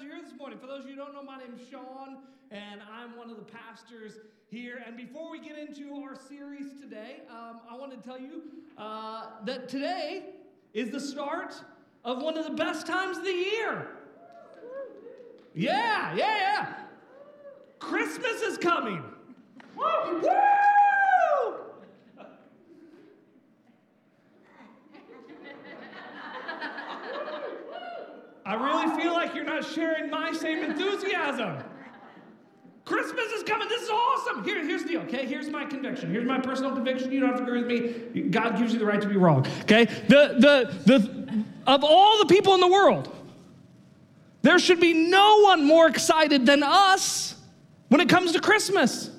glad you're here this morning. For those of you who don't know, my name's Sean, and I'm one of the pastors here. And before we get into our series today, I want to tell you that today is the start of one of the best times of the year. Yeah. Christmas is coming. Woo! I really feel like you're not sharing my same enthusiasm. Christmas is coming. This is awesome. Here's the deal, okay? Here's my conviction. Here's my personal conviction. You don't have to agree with me. God gives you the right to be wrong, okay? Of all the people in the world, there should be no one more excited than us when it comes to Christmas.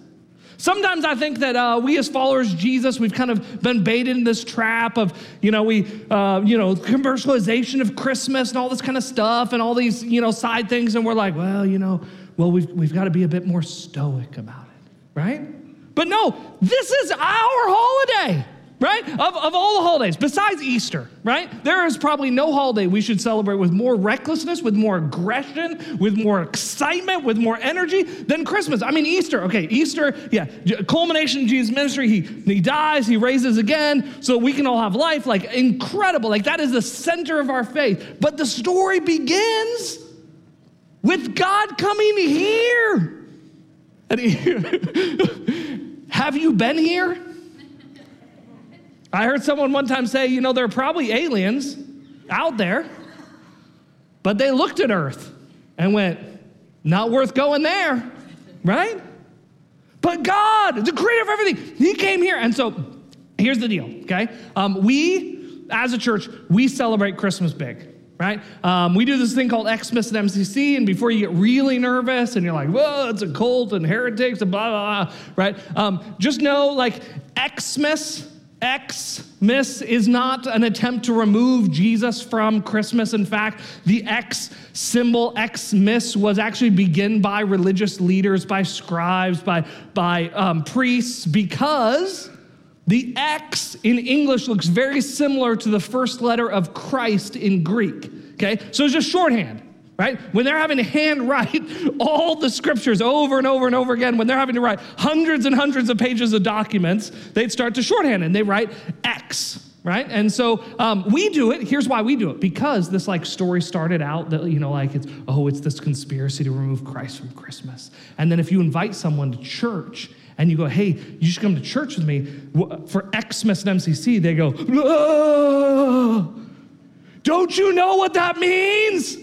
Sometimes I think that we as followers of Jesus, we've kind of been baited in this trap of, commercialization of Christmas and all this kind of stuff and all these, side things. And we're like, we've got to be a bit more stoic about it, right? But no, this is our holiday, right? Of all the holidays, besides Easter, right? There is probably no holiday we should celebrate with more recklessness, with more aggression, with more excitement, with more energy than Christmas. I mean, Easter, yeah, culmination of Jesus' ministry. He dies, he raises again, so we can all have life. Like, incredible. Like, that is the center of our faith. But the story begins with God coming here. And have you been here? I heard someone one time say, there are probably aliens out there, but they looked at Earth and went, not worth going there, right? But God, the creator of everything, he came here. And so here's the deal, okay? We, as a church, we celebrate Christmas big, right? We do this thing called Xmas and MCC, and before you get really nervous and you're like, whoa, it's a cult and heretics and blah, blah, blah, right? Just know, like, Xmas is not an attempt to remove Jesus from Christmas. In fact, the X symbol, Xmas, was actually begun by religious leaders, by scribes, by priests, because the X in English looks very similar to the first letter of Christ in Greek, okay? So it's just shorthand, right? When they're having to handwrite all the scriptures over and over and over again, when they're having to write hundreds and hundreds of pages of documents, they'd start to shorthand and they write X, right? And so we do it. Here's why we do it. Because this story started out that, it's this conspiracy to remove Christ from Christmas. And then if you invite someone to church and you go, hey, you should come to church with me for Xmas and MCC, they go, oh, don't you know what that means?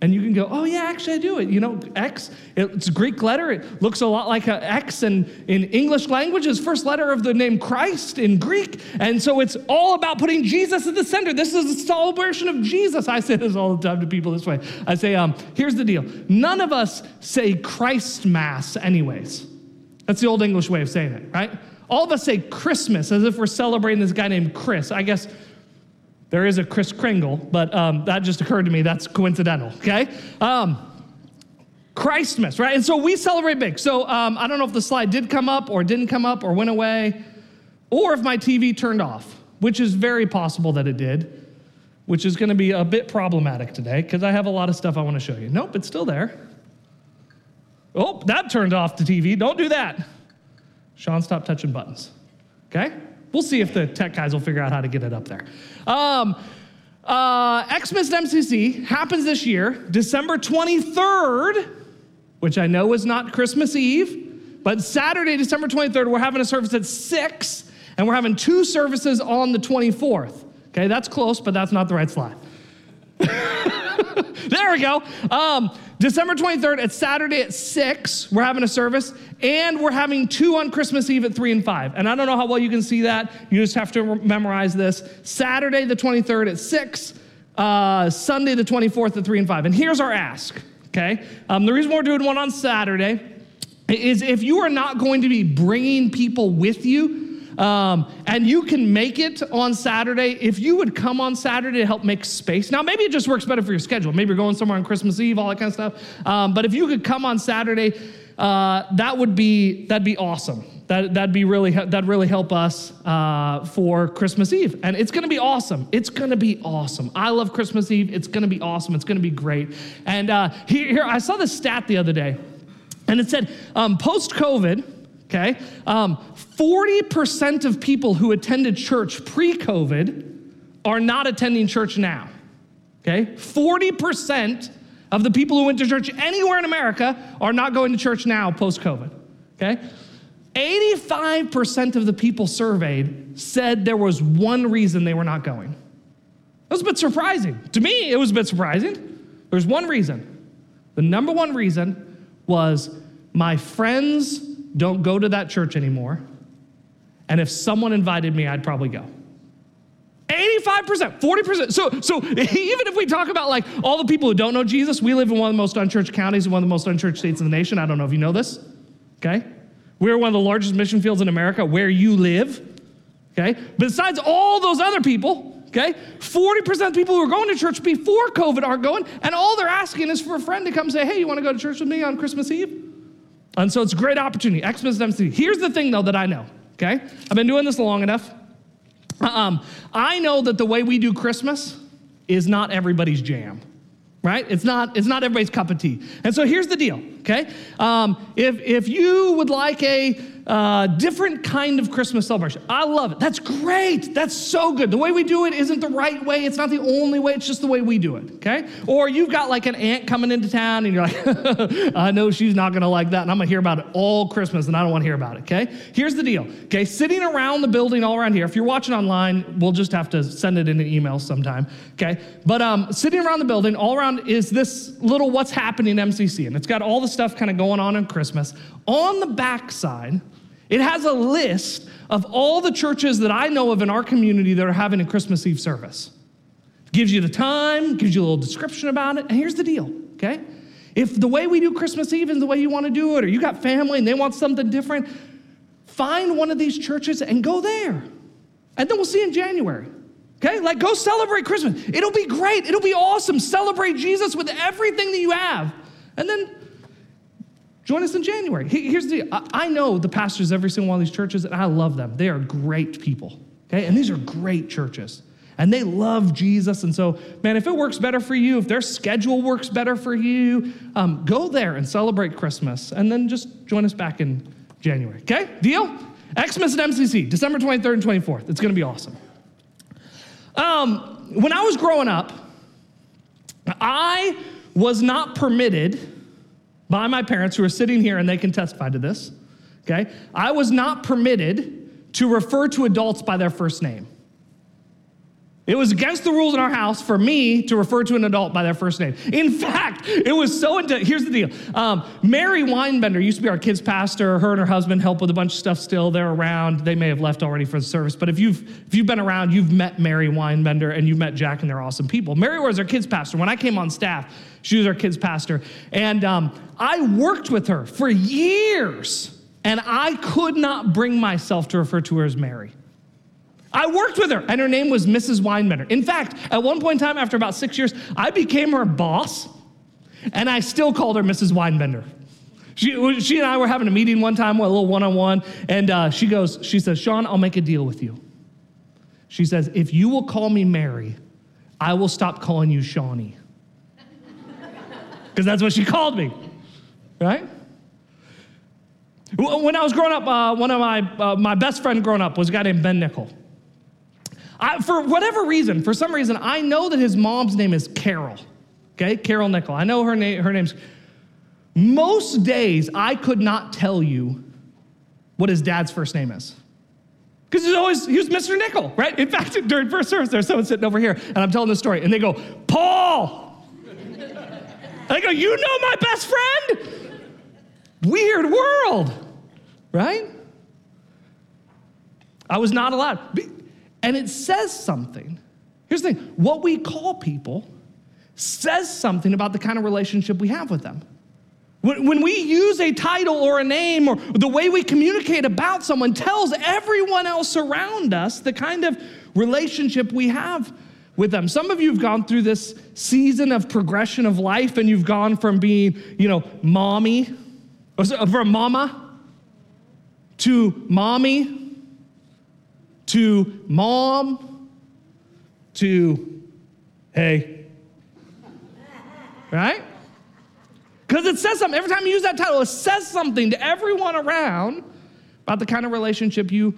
And you can go, oh, yeah, actually, I do it. X, it's a Greek letter. It looks a lot like an X in English language. It's first letter of the name Christ in Greek. And so it's all about putting Jesus at the center. This is a celebration of Jesus. I say this all the time to people this way. I say, here's the deal. None of us say Christ Mass anyways. That's the old English way of saying it, right? All of us say Christmas as if we're celebrating this guy named Chris. I guess there is a Kris Kringle, but that just occurred to me. That's coincidental, okay? Christmas, right? And so we celebrate big. So I don't know if the slide did come up or didn't come up or went away, or if my TV turned off, which is very possible that it did, which is going to be a bit problematic today because I have a lot of stuff I want to show you. Nope, it's still there. Oh, that turned off the TV. Don't do that. Sean, stop touching buttons, okay? We'll see if the tech guys will figure out how to get it up there. Xmas and MCC happens this year, December 23rd, which I know is not Christmas Eve, but Saturday, December 23rd, we're having a service at 6, and we're having two services on the 24th. Okay, that's close, but that's not the right slide. There we go. December 23rd, it's Saturday at 6, we're having a service, and we're having two on Christmas Eve at 3 and 5. And I don't know how well you can see that. You just have to memorize this. Saturday the 23rd at 6, Sunday the 24th at 3 and 5. And here's our ask, okay? The reason we're doing one on Saturday is if you are not going to be bringing people with you, and you can make it on Saturday, if you would come on Saturday to help make space. Now, maybe it just works better for your schedule. Maybe you're going somewhere on Christmas Eve, all that kind of stuff. But if you could come on Saturday, that'd be awesome. That'd really help us for Christmas Eve. And it's going to be awesome. It's going to be awesome. I love Christmas Eve. It's going to be awesome. It's going to be great. And here, I saw this stat the other day, and it said post-COVID, okay, 40% of people who attended church pre-COVID are not attending church now, okay? 40% of the people who went to church anywhere in America are not going to church now post-COVID, okay? 85% of the people surveyed said there was one reason they were not going. That was a bit surprising. To me, it was a bit surprising. There was one reason. The number one reason was my friends don't go to that church anymore, and if someone invited me, I'd probably go. 85%, 40%. So even if we talk about like all the people who don't know Jesus, we live in one of the most unchurched counties and one of the most unchurched states in the nation. I don't know if you know this, okay? We're one of the largest mission fields in America where you live, okay? Besides all those other people, okay, 40% of people who are going to church before COVID aren't going, and all they're asking is for a friend to come say, hey, you want to go to church with me on Christmas Eve? And so it's a great opportunity. Xmas and MCD. Here's the thing, though, that I know, okay? I've been doing this long enough. I know that the way we do Christmas is not everybody's jam, right? It's not everybody's cup of tea. And so here's the deal, okay? If you would like a different kind of Christmas celebration, I love it. That's great. That's so good. The way we do it isn't the right way. It's not the only way. It's just the way we do it, okay? Or you've got like an aunt coming into town and you're like, I know she's not going to like that, and I'm going to hear about it all Christmas, and I don't want to hear about it, okay? Here's the deal, okay? Sitting around the building all around here, if you're watching online, we'll just have to send it in an email sometime, okay? But sitting around the building all around is this little What's Happening MCC, and it's got all the stuff kind of going on in Christmas. On the backside, it has a list of all the churches that I know of in our community that are having a Christmas Eve service. It gives you the time, gives you a little description about it, and here's the deal, okay? If the way we do Christmas Eve is the way you want to do it, or you got family and they want something different, find one of these churches and go there. And then we'll see in January, okay? Like, go celebrate Christmas. It'll be great. It'll be awesome. Celebrate Jesus with everything that you have. And then join us in January. Here's the deal. I know the pastors of every single one of these churches, and I love them. They are great people, okay? And these are great churches, and they love Jesus. And so, man, if it works better for you, if their schedule works better for you, go there and celebrate Christmas, and then just join us back in January, okay? Deal? Xmas and MCC, December 23rd and 24th. It's going to be awesome. When I was growing up, I was not permitted by my parents, who are sitting here, and they can testify to this, okay? I was not permitted to refer to adults by their first name. It was against the rules in our house for me to refer to an adult by their first name. In fact, it was so intense. Here's the deal. Mary Weinbender used to be our kids' pastor. Her and her husband help with a bunch of stuff still. They're around. They may have left already for the service. But if you've been around, you've met Mary Weinbender, and you've met Jack, and they're awesome people. Mary was our kids' pastor. When I came on staff, she was our kids' pastor. And I worked with her for years, and I could not bring myself to refer to her as Mary. I worked with her, and her name was Mrs. Weinbender. In fact, at one point in time, after about 6 years, I became her boss, and I still called her Mrs. Weinbender. She and I were having a meeting one time, a little one-on-one, and she says, Sean, I'll make a deal with you. She says, if you will call me Mary, I will stop calling you Shawnee. Because that's what she called me, right? When I was growing up, one of my best friend growing up was a guy named Ben Nickel. For some reason, I know that his mom's name is Carol, okay? Carol Nickel. I know her name's... Most days, I could not tell you what his dad's first name is. Because he was Mr. Nickel, right? In fact, during first service, there's someone sitting over here, and I'm telling this story, and they go, Paul! And I go, you know my best friend? Weird world, right? I was not allowed... And it says something. Here's the thing. What we call people says something about the kind of relationship we have with them. When we use a title or a name or the way we communicate about someone tells everyone else around us the kind of relationship we have with them. Some of you have gone through this season of progression of life, and you've gone from being, you know, mommy, or from mama to mommy, to mom, to hey. Right? Because it says something. Every time you use that title, it says something to everyone around about the kind of relationship you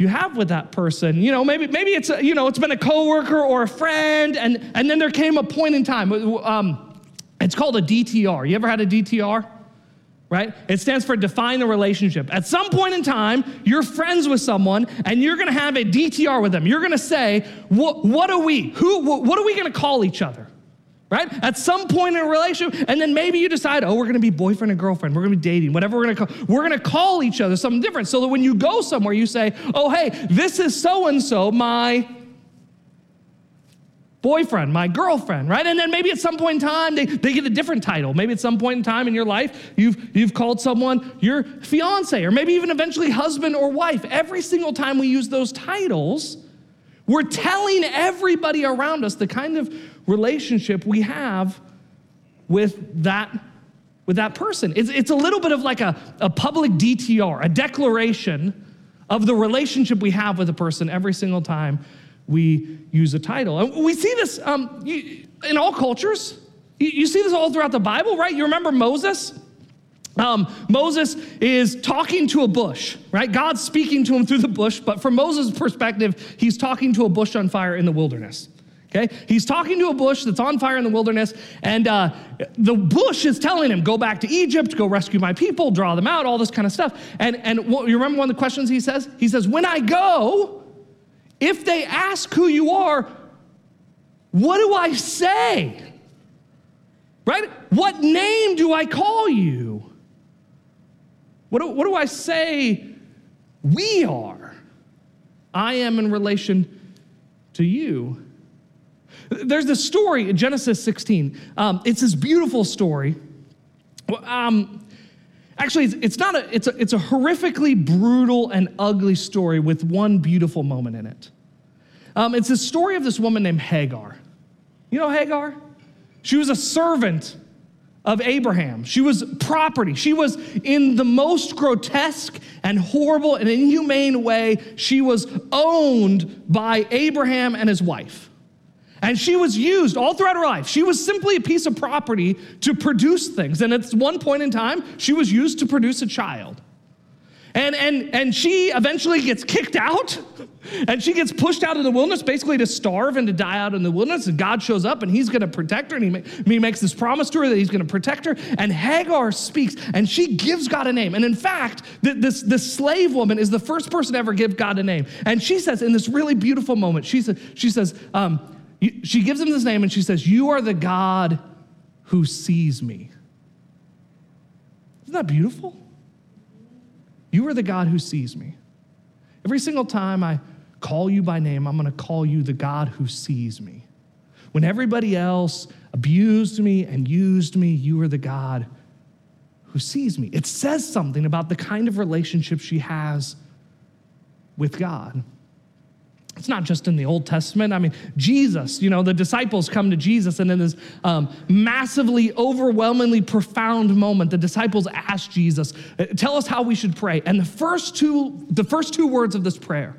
have with that person. You know, maybe it's a, you know, it's been a coworker or a friend, and then there came a point in time. It's called a DTR. You ever had a DTR? Right? It stands for define the relationship. At some point in time, you're friends with someone, and you're going to have a DTR with them. You're going to say, "What are we? What are we going to call each other?" Right? At some point in a relationship, and then maybe you decide, oh, we're going to be boyfriend and girlfriend. We're going to be dating, whatever we're going to call each other something different. So that when you go somewhere, you say, oh, hey, this is so-and-so, my boyfriend, my girlfriend, right? And then maybe at some point in time, they get a different title. Maybe at some point in time in your life, you've called someone your fiance, or maybe even eventually husband or wife. Every single time we use those titles, we're telling everybody around us the kind of relationship we have with that person. It's a little bit of like a public DTR, a declaration of the relationship we have with a person every single time we use a title. And we see this in all cultures. You see this all throughout the Bible, right? You remember Moses? Moses is talking to a bush, right? God's speaking to him through the bush, but from Moses' perspective, he's talking to a bush on fire in the wilderness, okay? He's talking to a bush that's on fire in the wilderness, and the bush is telling him, go back to Egypt, go rescue my people, draw them out, all this kind of stuff. And you remember one of the questions he says? He says, when I go, if they ask who you are, what do I say, right? What name do I call you? What do I say we are? I am in relation to you. There's this story in Genesis 16. It's this beautiful story. Actually, it's a horrifically brutal and ugly story with one beautiful moment in it. It's the story of this woman named Hagar. You know Hagar? She was a servant of Abraham. She was property. She was in the most grotesque and horrible and inhumane way. She was owned by Abraham and his wife. And she was used all throughout her life. She was simply a piece of property to produce things. And at one point in time, she was used to produce a child. And she eventually gets kicked out, and she gets pushed out of the wilderness, basically to starve and to die out in the wilderness. And God shows up, and he's going to protect her, and he makes this promise to her that he's going to protect her. And Hagar speaks, and she gives God a name. And in fact, this slave woman is the first person to ever give God a name. And she says, in this really beautiful moment, she gives him this name, and she says, you are the God who sees me. Isn't that beautiful? You are the God who sees me. Every single time I call you by name, I'm going to call you the God who sees me. When everybody else abused me and used me, you are the God who sees me. It says something about the kind of relationship she has with God. It's not just in the Old Testament. I mean, Jesus, the disciples come to Jesus, and in this massively, overwhelmingly profound moment, the disciples ask Jesus, tell us how we should pray. And the first two words of this prayer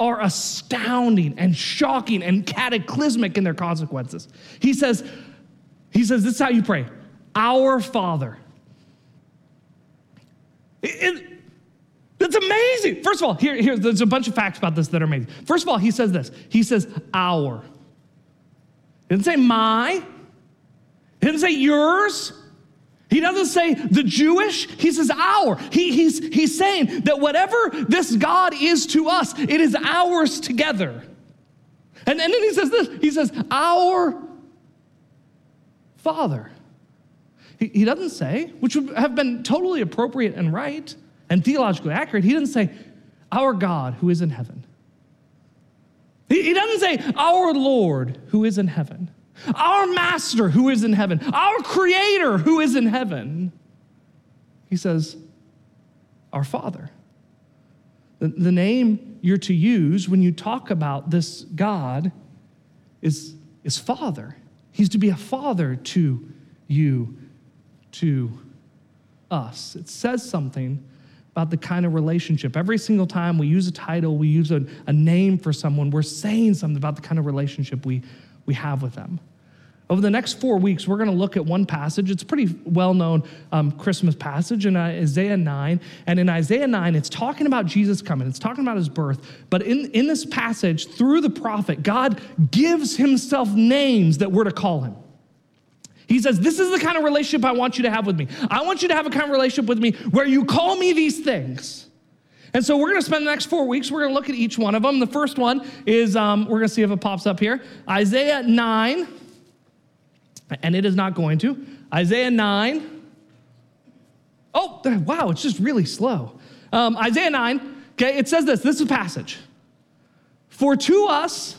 are astounding and shocking and cataclysmic in their consequences. He says, this is how you pray, our Father. That's amazing. First of all, here, there's a bunch of facts about this that are amazing. First of all, he says this. He says, our. He didn't say my. He didn't say yours. He doesn't say the Jewish. He says our. He's saying that whatever this God is to us, it is ours together. And then he says this. He says, our Father. He doesn't say, which would have been totally appropriate and right, and theologically accurate, he didn't say, our God who is in heaven. He doesn't say, our Lord who is in heaven, our Master who is in heaven, our Creator who is in heaven. He says, our Father. The name you're to use when you talk about this God is Father. He's to be a father to you, to us. It says something about the kind of relationship. Every single time we use a title, we use a name for someone, we're saying something about the kind of relationship we have with them. Over the next 4 weeks, we're going to look at one passage. It's a pretty well-known Christmas passage in Isaiah 9. And in Isaiah 9, it's talking about Jesus coming. It's talking about his birth. But in this passage, through the prophet, God gives himself names that we're to call him. He says, this is the kind of relationship I want you to have with me. I want you to have a kind of relationship with me where you call me these things. And so we're going to spend the next 4 weeks, we're going to look at each one of them. The first one is, we're going to see if it pops up here, Isaiah 9. And it is not going to. Isaiah 9. Oh, wow, it's just really slow. Isaiah 9, okay, it says this. This is a passage. For to us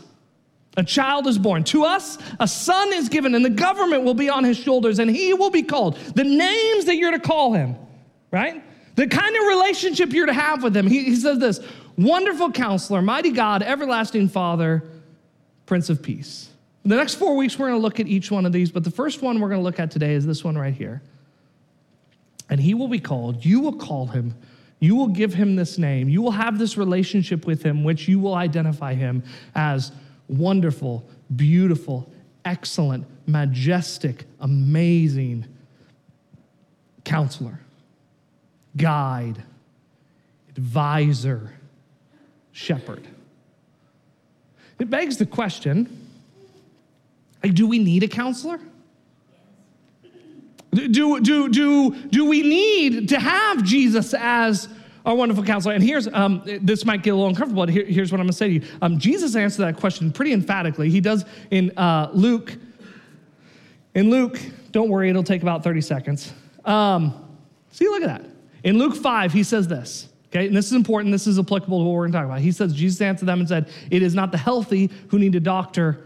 a child is born. To us a son is given, and the government will be on his shoulders, and he will be called. The names that you're to call him, right? The kind of relationship you're to have with him. He says this, Wonderful Counselor, Mighty God, Everlasting Father, Prince of Peace. The next 4 weeks, we're going to look at each one of these, but the first one we're going to look at today is this one right here. And he will be called. You will call him. You will give him this name. You will have this relationship with him, which you will identify him as wonderful, beautiful, excellent, majestic, amazing counselor, guide, advisor, shepherd. It begs the question, do we need a counselor? Do we need to have Jesus as our wonderful counselor? And here's, this might get a little uncomfortable, but here's what I'm going to say to you. Jesus answered that question pretty emphatically. He does in Luke. In Luke, don't worry, it'll take about 30 seconds. See, look at that. In Luke 5, he says this. Okay, and this is important. This is applicable to what we're going to talk about. He says, Jesus answered them and said, it is not the healthy who need a doctor,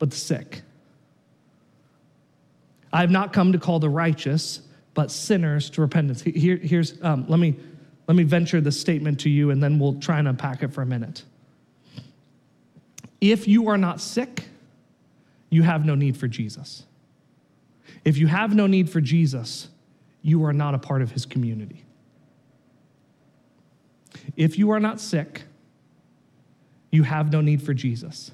but the sick. I have not come to call the righteous, but sinners to repentance. Here's let me venture this statement to you, and then we'll try and unpack it for a minute. If you are not sick, you have no need for Jesus. If you have no need for Jesus, you are not a part of his community. If you are not sick, you have no need for Jesus.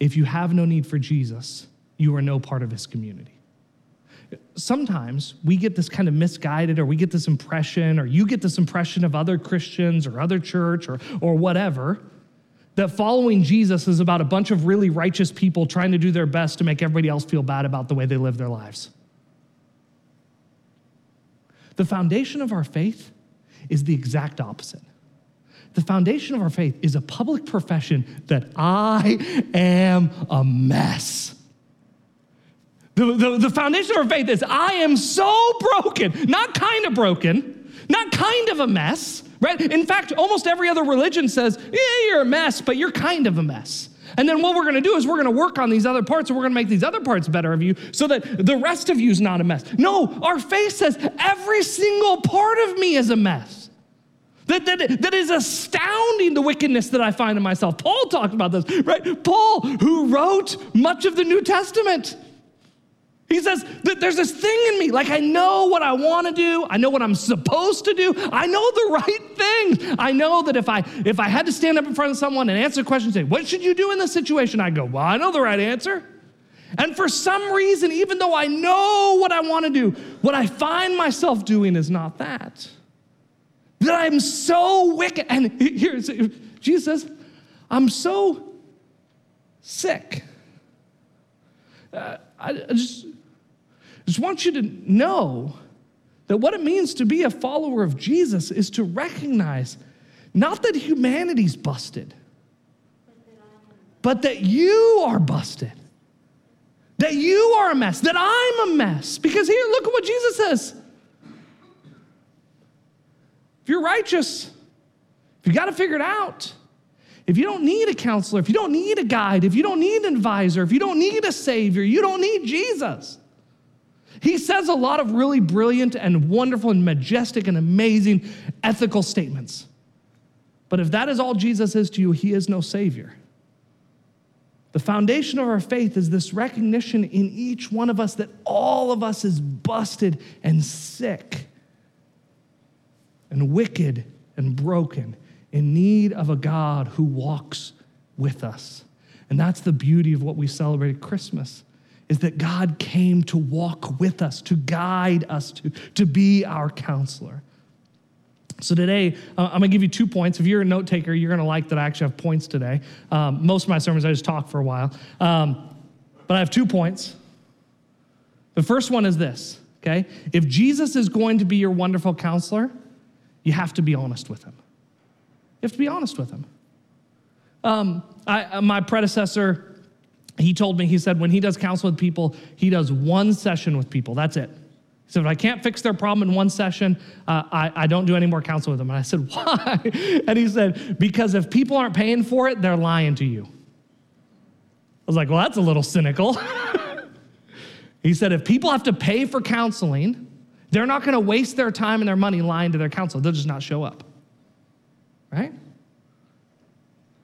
If you have no need for Jesus, you are no part of his community. Sometimes we get this kind of misguided, or we get this impression, or you get this impression of other Christians or other church or whatever, that following Jesus is about a bunch of really righteous people trying to do their best to make everybody else feel bad about the way they live their lives. The foundation of our faith is the exact opposite. The foundation of our faith is a public profession that I am a mess. The foundation of our faith is I am so broken, not kind of a mess, right? In fact, almost every other religion says, yeah, you're a mess, but you're kind of a mess. And then what we're going to do is we're going to work on these other parts, and we're going to make these other parts better of you so that the rest of you is not a mess. No, our faith says every single part of me is a mess. That is astounding, the wickedness that I find in myself. Paul talked about this, right? Paul, who wrote much of the New Testament. He says that there's this thing in me, like I know what I want to do. I know what I'm supposed to do. I know the right thing. I know that if I had to stand up in front of someone and answer a question, say, what should you do in this situation? I go, well, I know the right answer. And for some reason, even though I know what I want to do, what I find myself doing is not that. That I'm so wicked. And here, Jesus says, I'm so sick. I just want you to know that what it means to be a follower of Jesus is to recognize not that humanity's busted, but that you are busted, that you are a mess, that I'm a mess. Because here, look at what Jesus says. If you're righteous, if you got to figure it out, if you don't need a counselor, if you don't need a guide, if you don't need an advisor, if you don't need a savior, you don't need Jesus. He says a lot of really brilliant and wonderful and majestic and amazing ethical statements. But if that is all Jesus is to you, he is no savior. The foundation of our faith is this recognition in each one of us that all of us is busted and sick. and wicked and broken, in need of a God who walks with us. And that's the beauty of what we celebrate at Christmas, is that God came to walk with us, to guide us, to be our counselor. So today, I'm going to give you 2 points. If you're a note taker, you're going to like that I actually have points today. Most of my sermons, I just talk for a while. But I have 2 points. The first one is this, okay? If Jesus is going to be your wonderful counselor, you have to be honest with him. You have to be honest with him. My predecessor, he told me, he said, when he does counsel with people, he does one session with people. That's it. He said, if I can't fix their problem in one session, I don't do any more counsel with them. And I said, why? And he said, because if people aren't paying for it, they're lying to you. I was like, well, that's a little cynical. He said, if people have to pay for counseling, they're not going to waste their time and their money lying to their counselor. They'll just not show up. Right?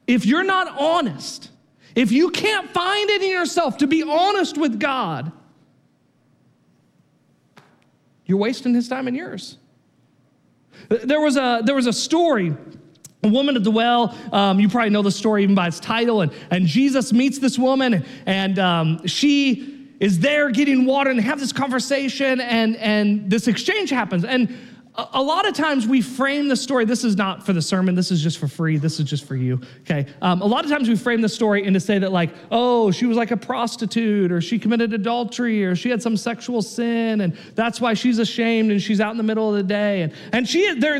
If you're not honest, if you can't find it in yourself to be honest with God, you're wasting his time and yours. There was a story, a woman at the well. You probably know the story even by its title. And Jesus meets this woman, and she is there getting water, and they have this conversation, and this exchange happens. And a lot of times we frame the story, this is not for the sermon, this is just for free, this is just for you, okay? A lot of times we frame the story into say that like, oh, she was like a prostitute, or she committed adultery, or she had some sexual sin, and that's why she's ashamed, and she's out in the middle of the day. And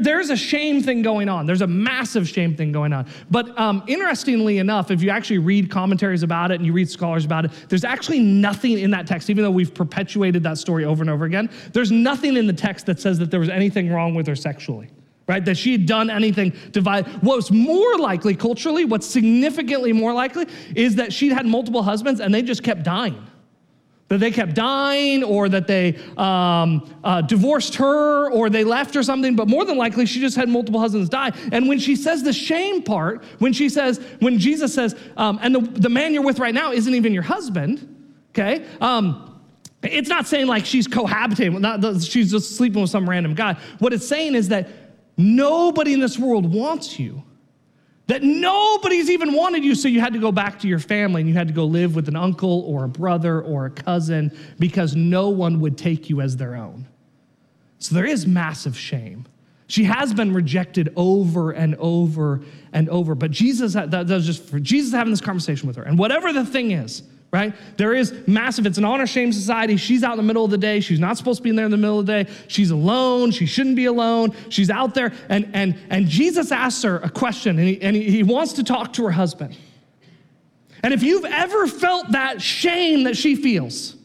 there's a shame thing going on. There's a massive shame thing going on. But interestingly enough, if you actually read commentaries about it and you read scholars about it, there's actually nothing in that text, even though we've perpetuated that story over and over again, there's nothing in the text that says that there was anything wrong with her sexually, right? That she had done anything to violate. What's more likely culturally, what's significantly more likely is that she'd had multiple husbands and they just kept dying. That they kept dying, or that they divorced her, or they left or something, but more than likely she just had multiple husbands die. And when she says the shame part, when Jesus says, and the man you're with right now isn't even your husband, okay? It's not saying like she's cohabitating, she's just sleeping with some random guy. What it's saying is that nobody in this world wants you, that nobody's even wanted you, so you had to go back to your family and you had to go live with an uncle or a brother or a cousin because no one would take you as their own. So there is massive shame. She has been rejected over and over and over, but Jesus having this conversation with her, and whatever the thing is, right? There is massive, it's an honor shame society. She's out in the middle of the day. She's not supposed to be in there in the middle of the day. She's alone. She shouldn't be alone. She's out there. And Jesus asks her a question, and he wants to talk to her husband. And if you've ever felt that shame that she feels,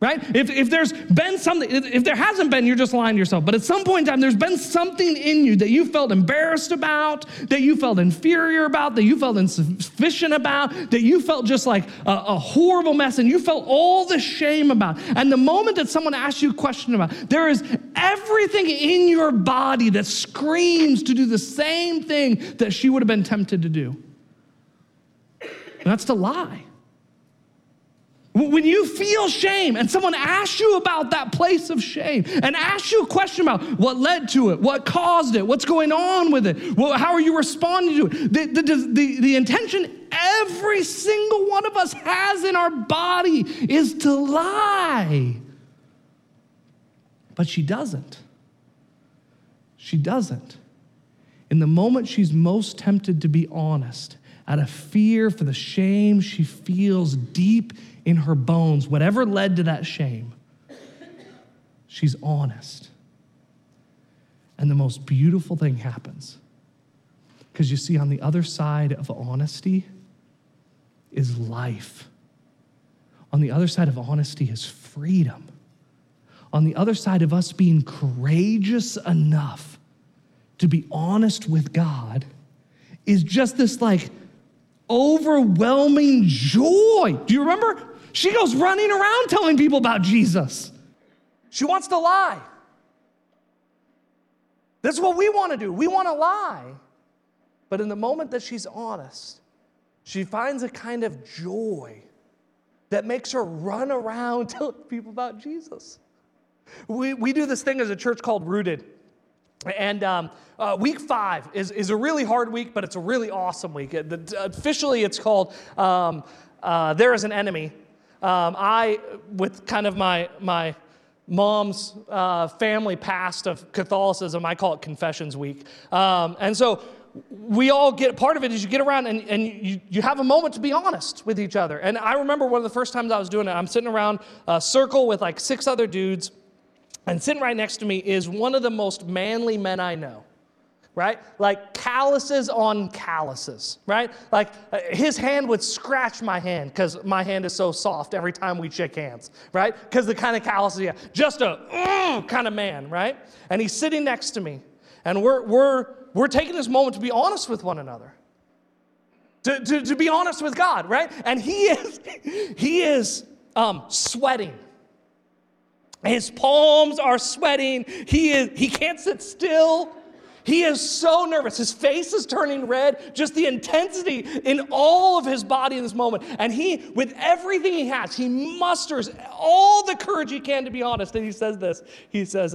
right? If there's been something, if there hasn't been, you're just lying to yourself. But at some point in time, there's been something in you that you felt embarrassed about, that you felt inferior about, that you felt insufficient about, that you felt just like a horrible mess, and you felt all the shame about. And the moment that someone asks you a question about, there is everything in your body that screams to do the same thing that she would have been tempted to do. And that's to lie. When you feel shame and someone asks you about that place of shame and asks you a question about what led to it, what caused it, what's going on with it, how are you responding to it, the intention every single one of us has in our body is to lie. But she doesn't. She doesn't. In the moment she's most tempted to be honest, out of fear for the shame she feels deep in her bones, whatever led to that shame, she's honest. And the most beautiful thing happens. Because you see, on the other side of honesty is life. On the other side of honesty is freedom. On the other side of us being courageous enough to be honest with God is just this like overwhelming joy. Do you remember? She goes running around telling people about Jesus. She wants to lie. That's what we want to do. We want to lie. But in the moment that she's honest, she finds a kind of joy that makes her run around telling people about Jesus. We do this thing as a church called Rooted. And week 5 is a really hard week, but it's a really awesome week. Officially, it's called There Is an Enemy. I, with kind of my mom's family past of Catholicism, I call it Confessions Week. And so we all get, part of it is you get around and you have a moment to be honest with each other. And I remember one of the first times I was doing it, I'm sitting around a circle with like 6 other dudes, and sitting right next to me is one of the most manly men I know, right? Like calluses on calluses, right? Like his hand would scratch my hand because my hand is so soft every time we shake hands, right? Because the kind of calluses, yeah, just a kind of man, right? And he's sitting next to me, and we're taking this moment to be honest with one another, to be honest with God, right? And he is sweating. His palms are sweating. He can't sit still. He is so nervous. His face is turning red. Just the intensity in all of his body in this moment. And he, with everything he has, he musters all the courage he can to be honest. And he says this. He says,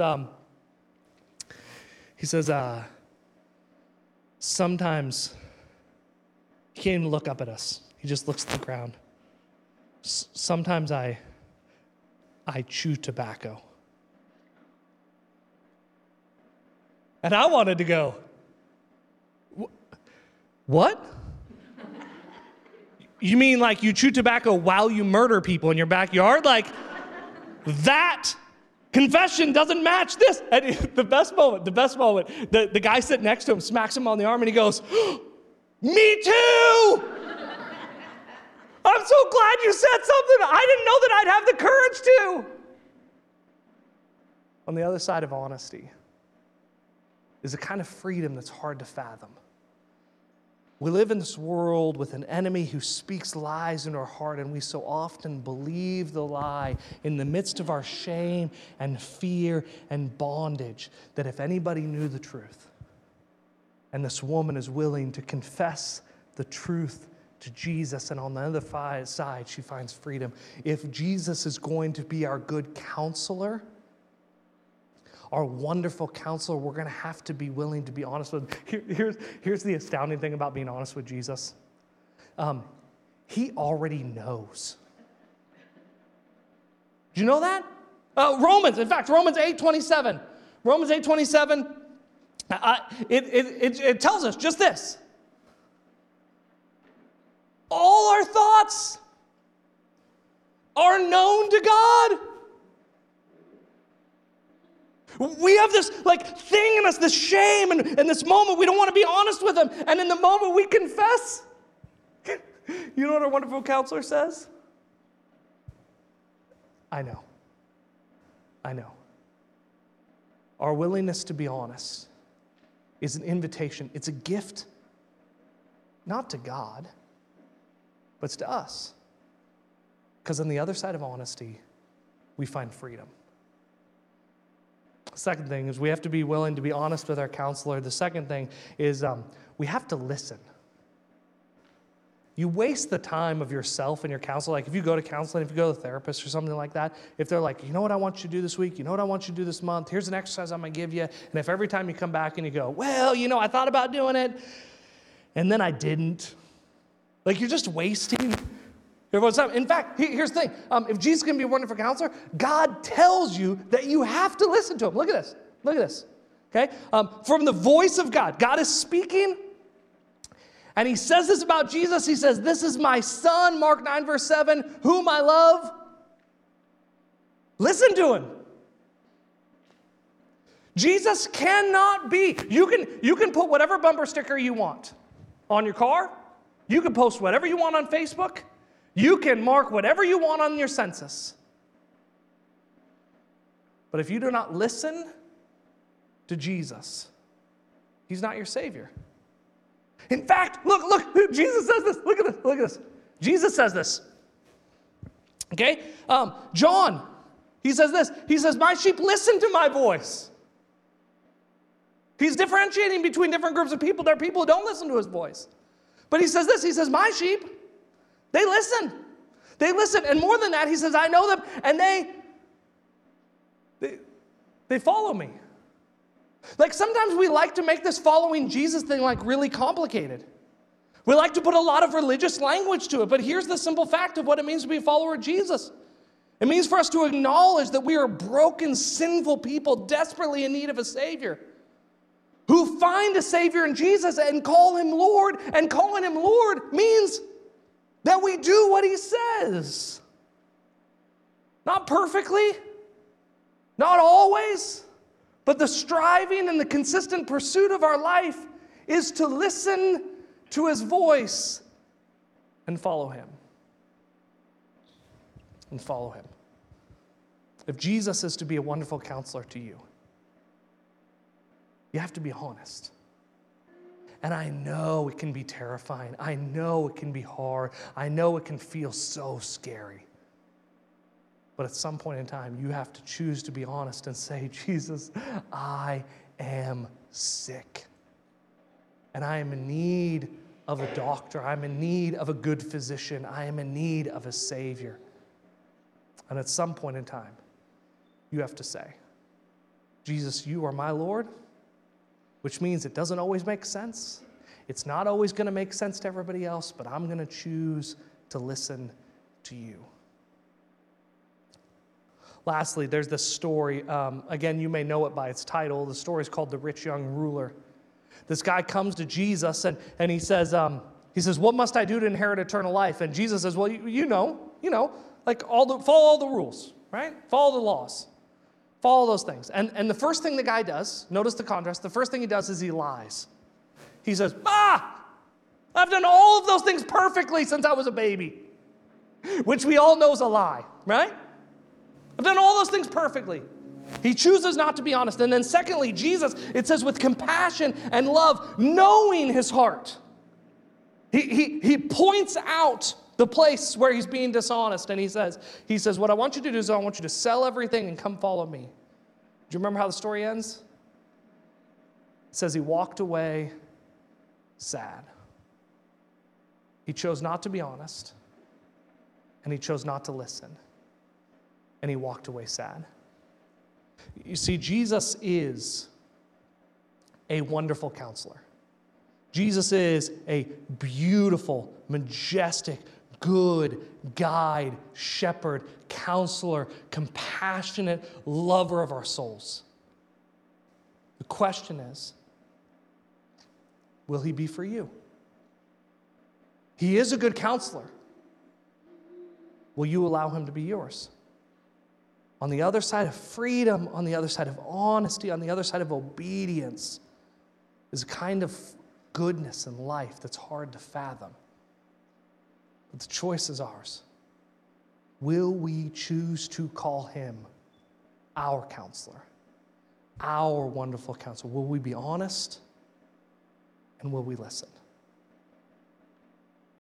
sometimes he can't even look up at us. He just looks at the ground. Sometimes I chew tobacco. And I wanted to go, what? You mean like you chew tobacco while you murder people in your backyard? Like that confession doesn't match this. And the best moment, the guy sitting next to him smacks him on the arm and he goes, me too! I'm so glad you said something. I didn't know that I'd have the courage to. On the other side of honesty is a kind of freedom that's hard to fathom. We live in this world with an enemy who speaks lies in our heart, and we so often believe the lie in the midst of our shame and fear and bondage that if anybody knew the truth, and this woman is willing to confess the truth to Jesus, and on the other side, she finds freedom. If Jesus is going to be our good counselor, our wonderful counselor, we're going to have to be willing to be honest with him. Here's the astounding thing about being honest with Jesus. He already knows. Do you know that? Romans 8:27. Romans 8:27, it tells us just this. All our thoughts are known to God. We have this like thing in us, this shame, and this moment we don't want to be honest with him. And in the moment we confess, you know what our wonderful counselor says? I know. Our willingness to be honest is an invitation. It's a gift, not to God, but it's to us, because on the other side of honesty, we find freedom. The second thing is we have to be willing to be honest with our counselor. The second thing is we have to listen. You waste the time of yourself and your counselor. Like if you go to counseling, if you go to a therapist or something like that, if they're like, you know what I want you to do this week? You know what I want you to do this month? Here's an exercise I'm going to give you. And if every time you come back and you go, well, you know, I thought about doing it, and then I didn't. Like you're just wasting everyone's time. In fact, here's the thing. If Jesus can be a wonderful counselor, God tells you that you have to listen to him. Look at this. Okay? From the voice of God. God is speaking. And he says this about Jesus. He says, this is my son, Mark 9, verse 7, whom I love. Listen to him. Jesus cannot be. You can put whatever bumper sticker you want on your car. You can post whatever you want on Facebook. You can mark whatever you want on your census. But if you do not listen to Jesus, he's not your Savior. In fact, look, Jesus says this. Look at this. Jesus says this. Okay? John, he says this. He says, my sheep listen to my voice. He's differentiating between different groups of people. There are people who don't listen to his voice. But he says this, he says, my sheep, they listen. And more than that, he says, I know them, and they follow me. Like sometimes we like to make this following Jesus thing like really complicated. We like to put a lot of religious language to it, but here's the simple fact of what it means to be a follower of Jesus. It means for us to acknowledge that we are broken, sinful people desperately in need of a Savior, who find a Savior in Jesus and call Him Lord, and calling Him Lord means that we do what He says. Not perfectly, not always, but the striving and the consistent pursuit of our life is to listen to His voice and follow Him. And follow Him. If Jesus is to be a wonderful counselor to you, you have to be honest. And I know it can be terrifying. I know it can be hard. I know it can feel so scary. But at some point in time, you have to choose to be honest and say, Jesus, I am sick. And I am in need of a doctor. I'm in need of a good physician. I am in need of a Savior. And at some point in time, you have to say, Jesus, you are my Lord, which means it doesn't always make sense. It's not always going to make sense to everybody else, but I'm going to choose to listen to you. Lastly, there's this story. Again, you may know it by its title. The story is called The Rich Young Ruler. This guy comes to Jesus and he says, what must I do to inherit eternal life? And Jesus says, well, you know, like follow all the rules, right? Follow the laws. Follow those things. And the first thing the guy does, notice the contrast, the first thing he does is he lies. He says, I've done all of those things perfectly since I was a baby, which we all know is a lie, right? I've done all those things perfectly. He chooses not to be honest. And then secondly, Jesus, it says, with compassion and love, knowing his heart, he points out the place where he's being dishonest. And he says, what I want you to do is I want you to sell everything and come follow me. Do you remember how the story ends? It says he walked away sad. He chose not to be honest, and he chose not to listen, and he walked away sad. You see, Jesus is a wonderful counselor. Jesus is a beautiful, majestic, good guide, shepherd, counselor, compassionate lover of our souls. The question is, will he be for you? He is a good counselor. Will you allow him to be yours? On the other side of freedom, on the other side of honesty, on the other side of obedience is a kind of goodness in life that's hard to fathom. But the choice is ours. Will we choose to call him our counselor, our wonderful counselor? Will we be honest and will we listen?